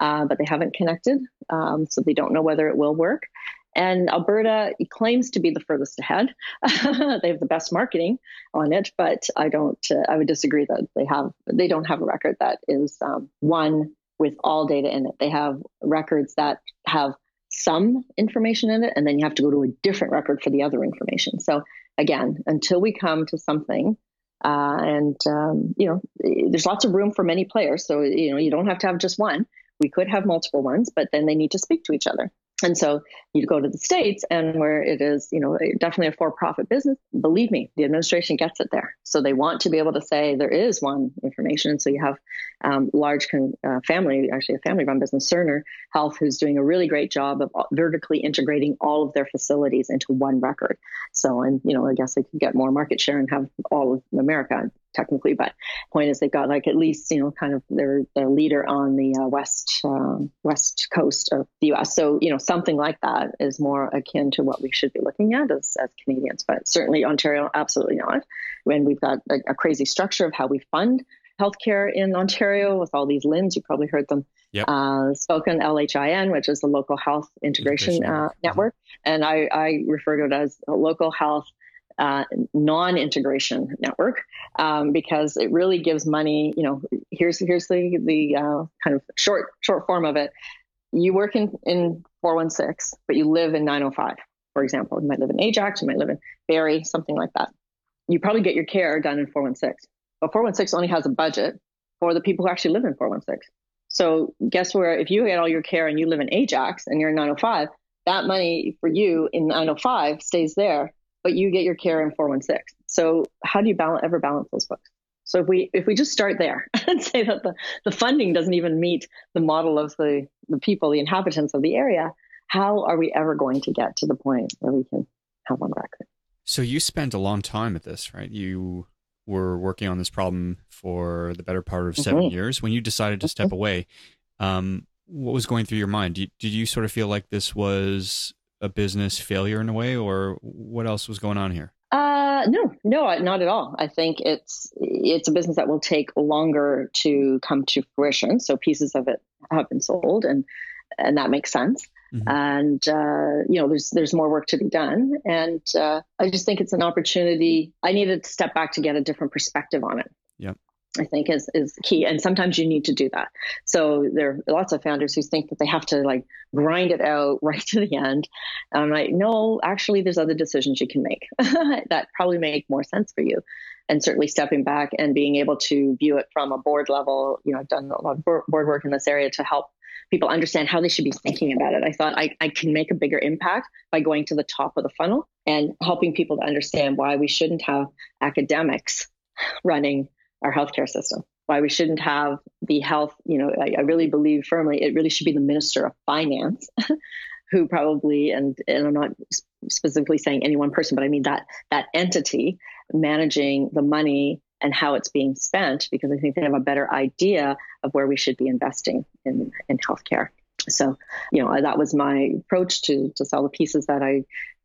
uh, but they haven't connected, um, so they don't know whether it will work. And Alberta claims to be the furthest ahead. They have the best marketing on it, but I don't. Uh, I would disagree that they have. They don't have a record that is um, one with all data in it. They have records that have some information in it, and then you have to go to a different record for the other information. So again, until we come to something, uh, and um, you know, there's lots of room for many players. So you know, you don't have to have just one. We could have multiple ones, but then they need to speak to each other. And so you go to the States, and where it is, you know, definitely a for-profit business, believe me, the administration gets it there. So they want to be able to say there is one information. So you have um, large con- uh, family, actually a family-run business, Cerner Health, who's doing a really great job of vertically integrating all of their facilities into one record. So, and, you know, I guess they could get more market share and have all of America technically, but point is they've got like at least, you know, kind of their, their leader on the uh, west uh, west coast of the U S. So, you know, something like that is more akin to what we should be looking at as, as Canadians, but certainly Ontario, absolutely not. When we've got a, a crazy structure of how we fund healthcare in Ontario with all these L H I Ns, you probably heard them yep. uh, spoken, L H I N, which is the Local Health Integration uh, Network. Mm-hmm. And I, I refer to it as a local health Uh, non-integration network, um, because it really gives money. You know, here's here's the the uh, kind of short short form of it. You work in, in four one six, but you live in nine oh five, for example. You might live in Ajax, you might live in Barrie, something like that. You probably get your care done in four one six, but four one six only has a budget for the people who actually live in four one six. So guess where? If you get all your care and you live in Ajax and you're in nine oh five, that money for you in nine oh five stays there, but you get your care in four one six. So how do you balance, ever balance those books? So if we if we just start there and say that the, the funding doesn't even meet the model of the, the people, the inhabitants of the area, how are we ever going to get to the point where we can have one record? So you spent a long time at this, right? You were working on this problem for the better part of seven mm-hmm. years. When you decided to step away, um, what was going through your mind? Did, did you sort of feel like this was a business failure in a way, or what else was going on here? Uh, no, no, not at all. I think it's, it's a business that will take longer to come to fruition. So pieces of it have been sold, and, and that makes sense. Mm-hmm. And, uh, you know, there's, there's more work to be done. And, uh, I just think it's an opportunity. I needed to step back to get a different perspective on it. Yep. I think is, is key. And sometimes you need to do that. So there are lots of founders who think that they have to like grind it out right to the end. And I'm like, no, actually there's other decisions you can make that probably make more sense for you. And certainly stepping back and being able to view it from a board level. You know, I've done a lot of board work in this area to help people understand how they should be thinking about it. I thought I, I can make a bigger impact by going to the top of the funnel and helping people to understand why we shouldn't have academics running our healthcare system, why we shouldn't have the health, you know, I, I really believe firmly, it really should be the Minister of Finance who probably, and, and I'm not specifically saying any one person, but I mean that, that entity managing the money and how it's being spent, because I think they have a better idea of where we should be investing in, in healthcare. So, you know, that was my approach to, to sell the pieces that I,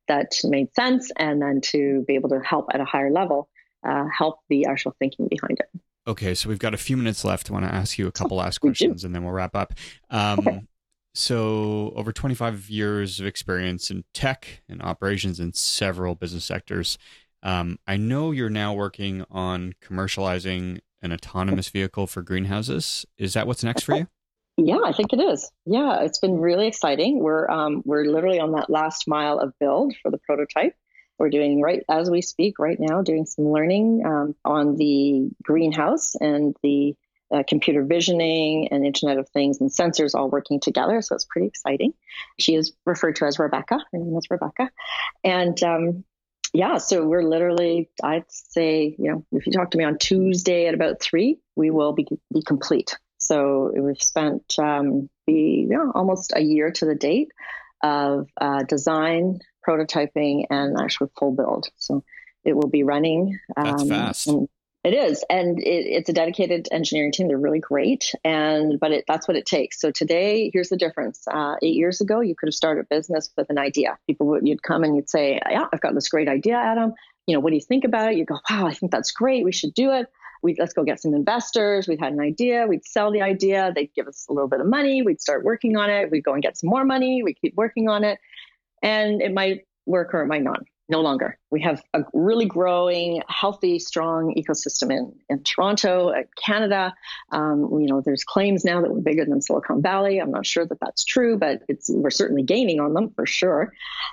that made sense. And then to be able to help at a higher level. Uh, help the actual thinking behind it. Okay, so we've got a few minutes left. I want to ask you a couple last questions and then we'll wrap up. Um, okay. So over twenty-five years of experience in tech and operations in several business sectors, um, I know you're now working on commercializing an autonomous vehicle for greenhouses. Is that what's next for you? Yeah, I think it is. Yeah, it's been really exciting. We're um, we're literally on that last mile of build for the prototype. We're doing right as we speak right now, doing some learning um, on the greenhouse and the uh, computer visioning and Internet of Things and sensors all working together. So it's pretty exciting. She is referred to as Rebecca. Her name is Rebecca. And um, yeah, so we're literally, I'd say, you know, if you talk to me on Tuesday at about three, we will be, be complete. So we've spent um, the, you know, almost a year to the date of uh, design, prototyping, and actually full build. So it will be running. Um, That's fast. And it is. And it, it's a dedicated engineering team. They're really great. And, but it, that's what it takes. So today, here's the difference. Uh, eight years ago, you could have started a business with an idea. People would, you'd come and you'd say, yeah, I've got this great idea, Adam. You know, what do you think about it? You go, wow, I think that's great. We should do it. We let's go get some investors. We'd had an idea. We'd sell the idea. They'd give us a little bit of money. We'd start working on it. We'd go and get some more money. We'd keep working on it. and it might work or it might not. No longer. We have a really growing, healthy, strong ecosystem in, in Toronto, Canada. Um, you know, there's claims now that we're bigger than Silicon Valley. I'm not sure that that's true, but it's we're certainly gaining on them for sure.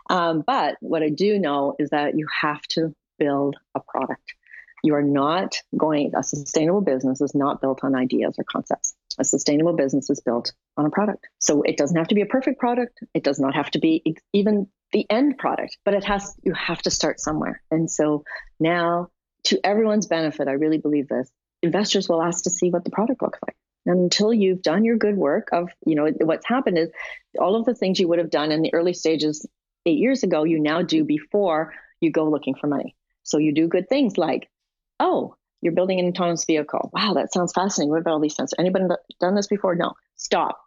Um, but what I do know is that you have to build a product. You are not going, a sustainable business is not built on ideas or concepts. A sustainable business is built on a product. So it doesn't have to be a perfect product. It does not have to be even the end product, but it has, you have to start somewhere. And so now, to everyone's benefit, I really believe this, investors will ask to see what the product looks like. And until you've done your good work of, you know, what's happened is all of the things you would have done in the early stages eight years ago, you now do before you go looking for money. So you do good things like, oh, you're building an autonomous vehicle. Wow, that sounds fascinating. What about all these sensors? Anybody done this before? No. Stop.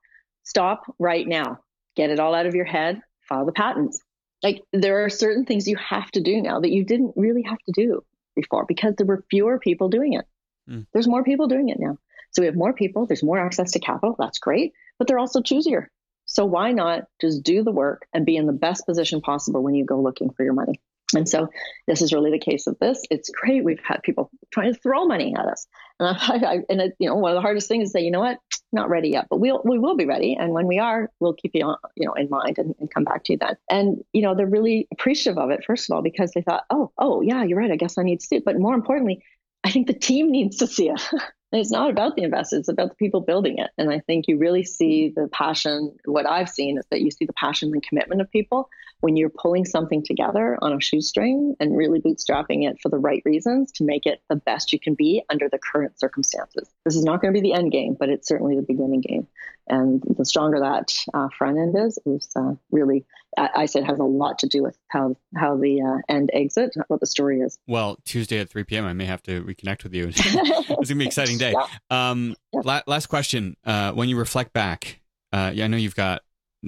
Stop right now. Get it all out of your head. File the patents. Like, there are certain things you have to do now that you didn't really have to do before because there were fewer people doing it. Mm. There's more people doing it now. So we have more people. There's more access to capital. That's great. But they're also choosier. So why not just do the work and be in the best position possible when you go looking for your money? And so this is really the case of this. It's great. We've had people trying to throw money at us. And, I, I, and it, you know, one of the hardest things is to say, you know what, not ready yet, but we'll, we will be ready. And when we are, we'll keep you on, you know, in mind and, and come back to you then. And, you know, they're really appreciative of it, first of all, because they thought, oh, oh yeah, you're right. I guess I need to see it. But more importantly, I think the team needs to see it. It's not about the investors. It's about the people building it. And I think you really see the passion. What I've seen is that you see the passion and commitment of people when you're pulling something together on a shoestring and really bootstrapping it for the right reasons to make it the best you can be under the current circumstances. This is not going to be the end game, but it's certainly the beginning game. And the stronger that uh, front end is, is uh, really, I, I said, has a lot to do with how how the uh, end exit, what the story is. Well, Tuesday at three p.m., I may have to reconnect with you. It's going to be an exciting day. Yeah. Um, yeah. La- last question. Uh, when you reflect back, uh, yeah, I know you've got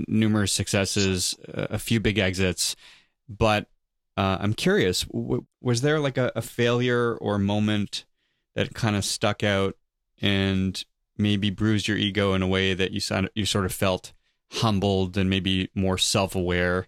numerous successes, a few big exits, but uh, I'm curious, w- was there like a, a failure or moment that kind of stuck out and maybe bruised your ego in a way that you sound, you sort of felt humbled and maybe more self-aware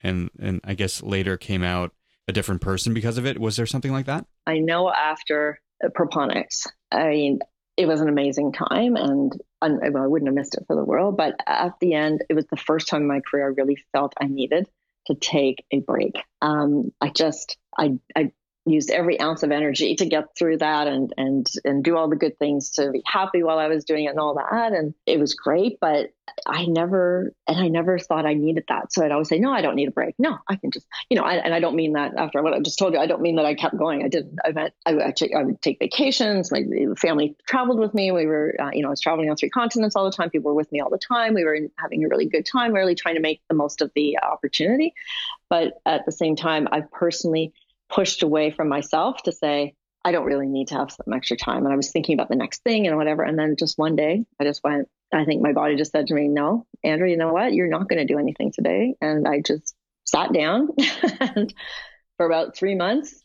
and, and I guess later came out a different person because of it? Was there something like that? I know after Proponix, I mean, it was an amazing time and I, well, I wouldn't have missed it for the world. But at the end, it was the first time in my career I really felt I needed to take a break. Um, I just, I, I used every ounce of energy to get through that and, and, and do all the good things to be happy while I was doing it and all that. And it was great, but I never, and I never thought I needed that. So I'd always say, no, I don't need a break. No, I can just, you know, I, and I don't mean that after what I just told you, I don't mean that I kept going. I didn't, I meant, I actually, I would take vacations. My family traveled with me. We were, uh, you know, I was traveling on three continents all the time. People were with me all the time. We were having a really good time, really trying to make the most of the opportunity. But at the same time, I personally pushed away from myself to say, I don't really need to have some extra time. And I was thinking about the next thing and whatever. And then just one day I just went, I think my body just said to me, no, Andrea, you know what? You're not going to do anything today. And I just sat down and for about three months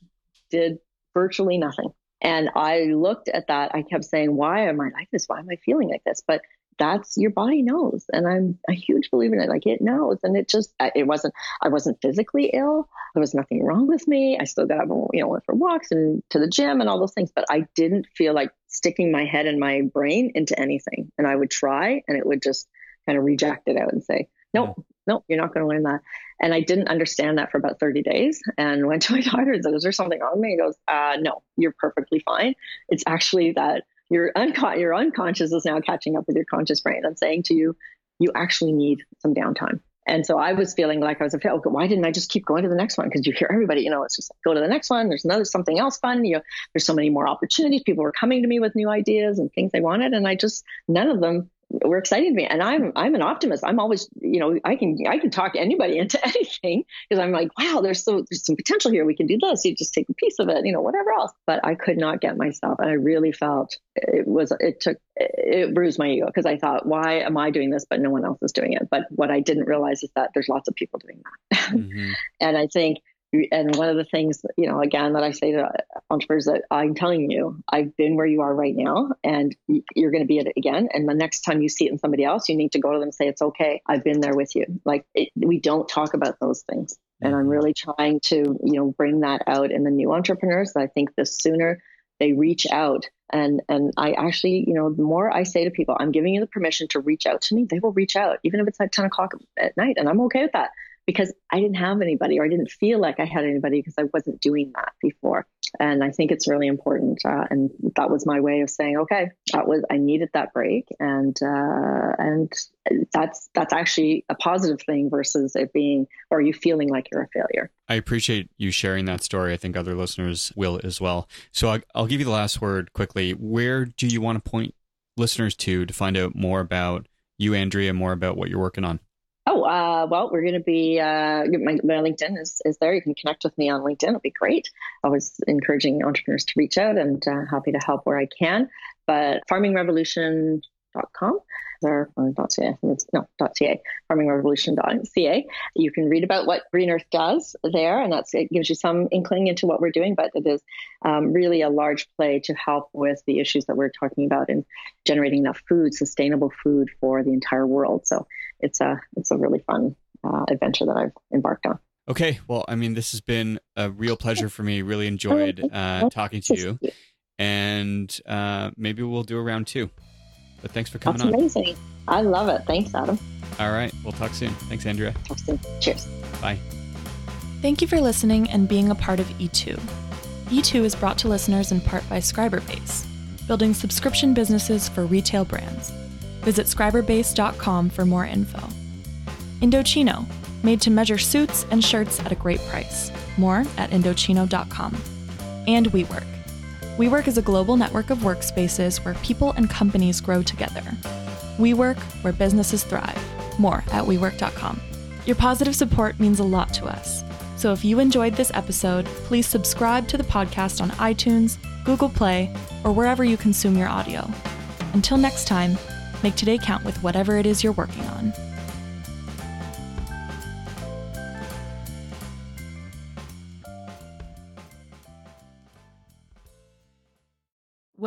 did virtually nothing. And I looked at that. I kept saying, why am I like this? Why am I feeling like this? But that's your body knows. And I'm a huge believer in it. Like it knows. And it just, it wasn't, I wasn't physically ill. There was nothing wrong with me. I still got, you know, went for walks and to the gym and all those things, but I didn't feel like sticking my head and my brain into anything. And I would try and it would just kind of reject it out and say, nope, yeah. nope, you're not going to learn that. And I didn't understand that for about thirty days and went to my doctor and said, is there something wrong with me? He goes, uh, no, you're perfectly fine. It's actually that Your, unco- your unconscious is now catching up with your conscious brain and saying to you, you actually need some downtime. And so I was feeling like I was a failure. Why didn't I just keep going to the next one? Because you hear everybody, you know, it's just like, go to the next one. There's another something else fun. You know, there's so many more opportunities. People were coming to me with new ideas and things they wanted, and I just none of them were exciting to me. And I'm I'm an optimist. I'm always, you know, I can I can talk anybody into anything because I'm like, wow, there's so there's some potential here. We can do this. You just take a piece of it, you know, whatever else. But I could not get myself, and I really felt it was it took. It bruised my ego because I thought, why am I doing this, but no one else is doing it? But what I didn't realize is that there's lots of people doing that. Mm-hmm. And I think And one of the things, you know, again, that I say to entrepreneurs that I'm telling you, I've been where you are right now, and you're going to be at it again. And the next time you see it in somebody else, you need to go to them and say, it's okay. I've been there with you. Like it, we don't talk about those things. And I'm really trying to, you know, bring that out in the new entrepreneurs. I think the sooner they reach out, and, and I actually, you know, the more I say to people, I'm giving you the permission to reach out to me, they will reach out, even if it's at ten o'clock at night. And I'm okay with that, because I didn't have anybody, or I didn't feel like I had anybody, because I wasn't doing that before. And I think it's really important. Uh, and that was my way of saying, okay, that was, I needed that break. And, uh, and that's, that's actually a positive thing versus it being, or you feeling like you're a failure. I appreciate you sharing that story. I think other listeners will as well. So I'll, I'll give you the last word quickly. Where do you want to point listeners to, to find out more about you, Andrea, more about what you're working on? Oh, uh, well, we're going to be, uh, my, my LinkedIn is, is there. You can connect with me on LinkedIn. It'll be great. Always encouraging entrepreneurs to reach out, and uh, happy to help where I can. But farming revolution dot com or .ca, no, .ca, farming revolution dot c a. You can read about what Green Earth does there, and that's, it gives you some inkling into what we're doing, but it is um, really a large play to help with the issues that we're talking about in generating enough food, sustainable food for the entire world. So it's a, it's a really fun uh, adventure that I've embarked on. Okay. Well, I mean, this has been a real pleasure for me. Really enjoyed uh, talking to you, and uh, maybe we'll do a round two. But thanks for coming on. That's amazing. On. I love it. Thanks, Adam. All right. We'll talk soon. Thanks, Andrea. Talk soon. Cheers. Bye. Thank you for listening and being a part of E two. E two is brought to listeners in part by Scriberbase, building subscription businesses for retail brands. Visit scriberbase dot com for more info. Indochino, made to measure suits and shirts at a great price. More at indochino dot com. And WeWork. WeWork is a global network of workspaces where people and companies grow together. WeWork, where businesses thrive. More at WeWork dot com. Your positive support means a lot to us. So if you enjoyed this episode, please subscribe to the podcast on iTunes, Google Play, or wherever you consume your audio. Until next time, make today count with whatever it is you're working on.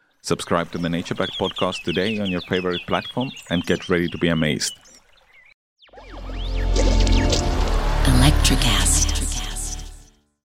Subscribe to the Nature-Backed podcast today on your favorite platform and get ready to be amazed. Electric acid.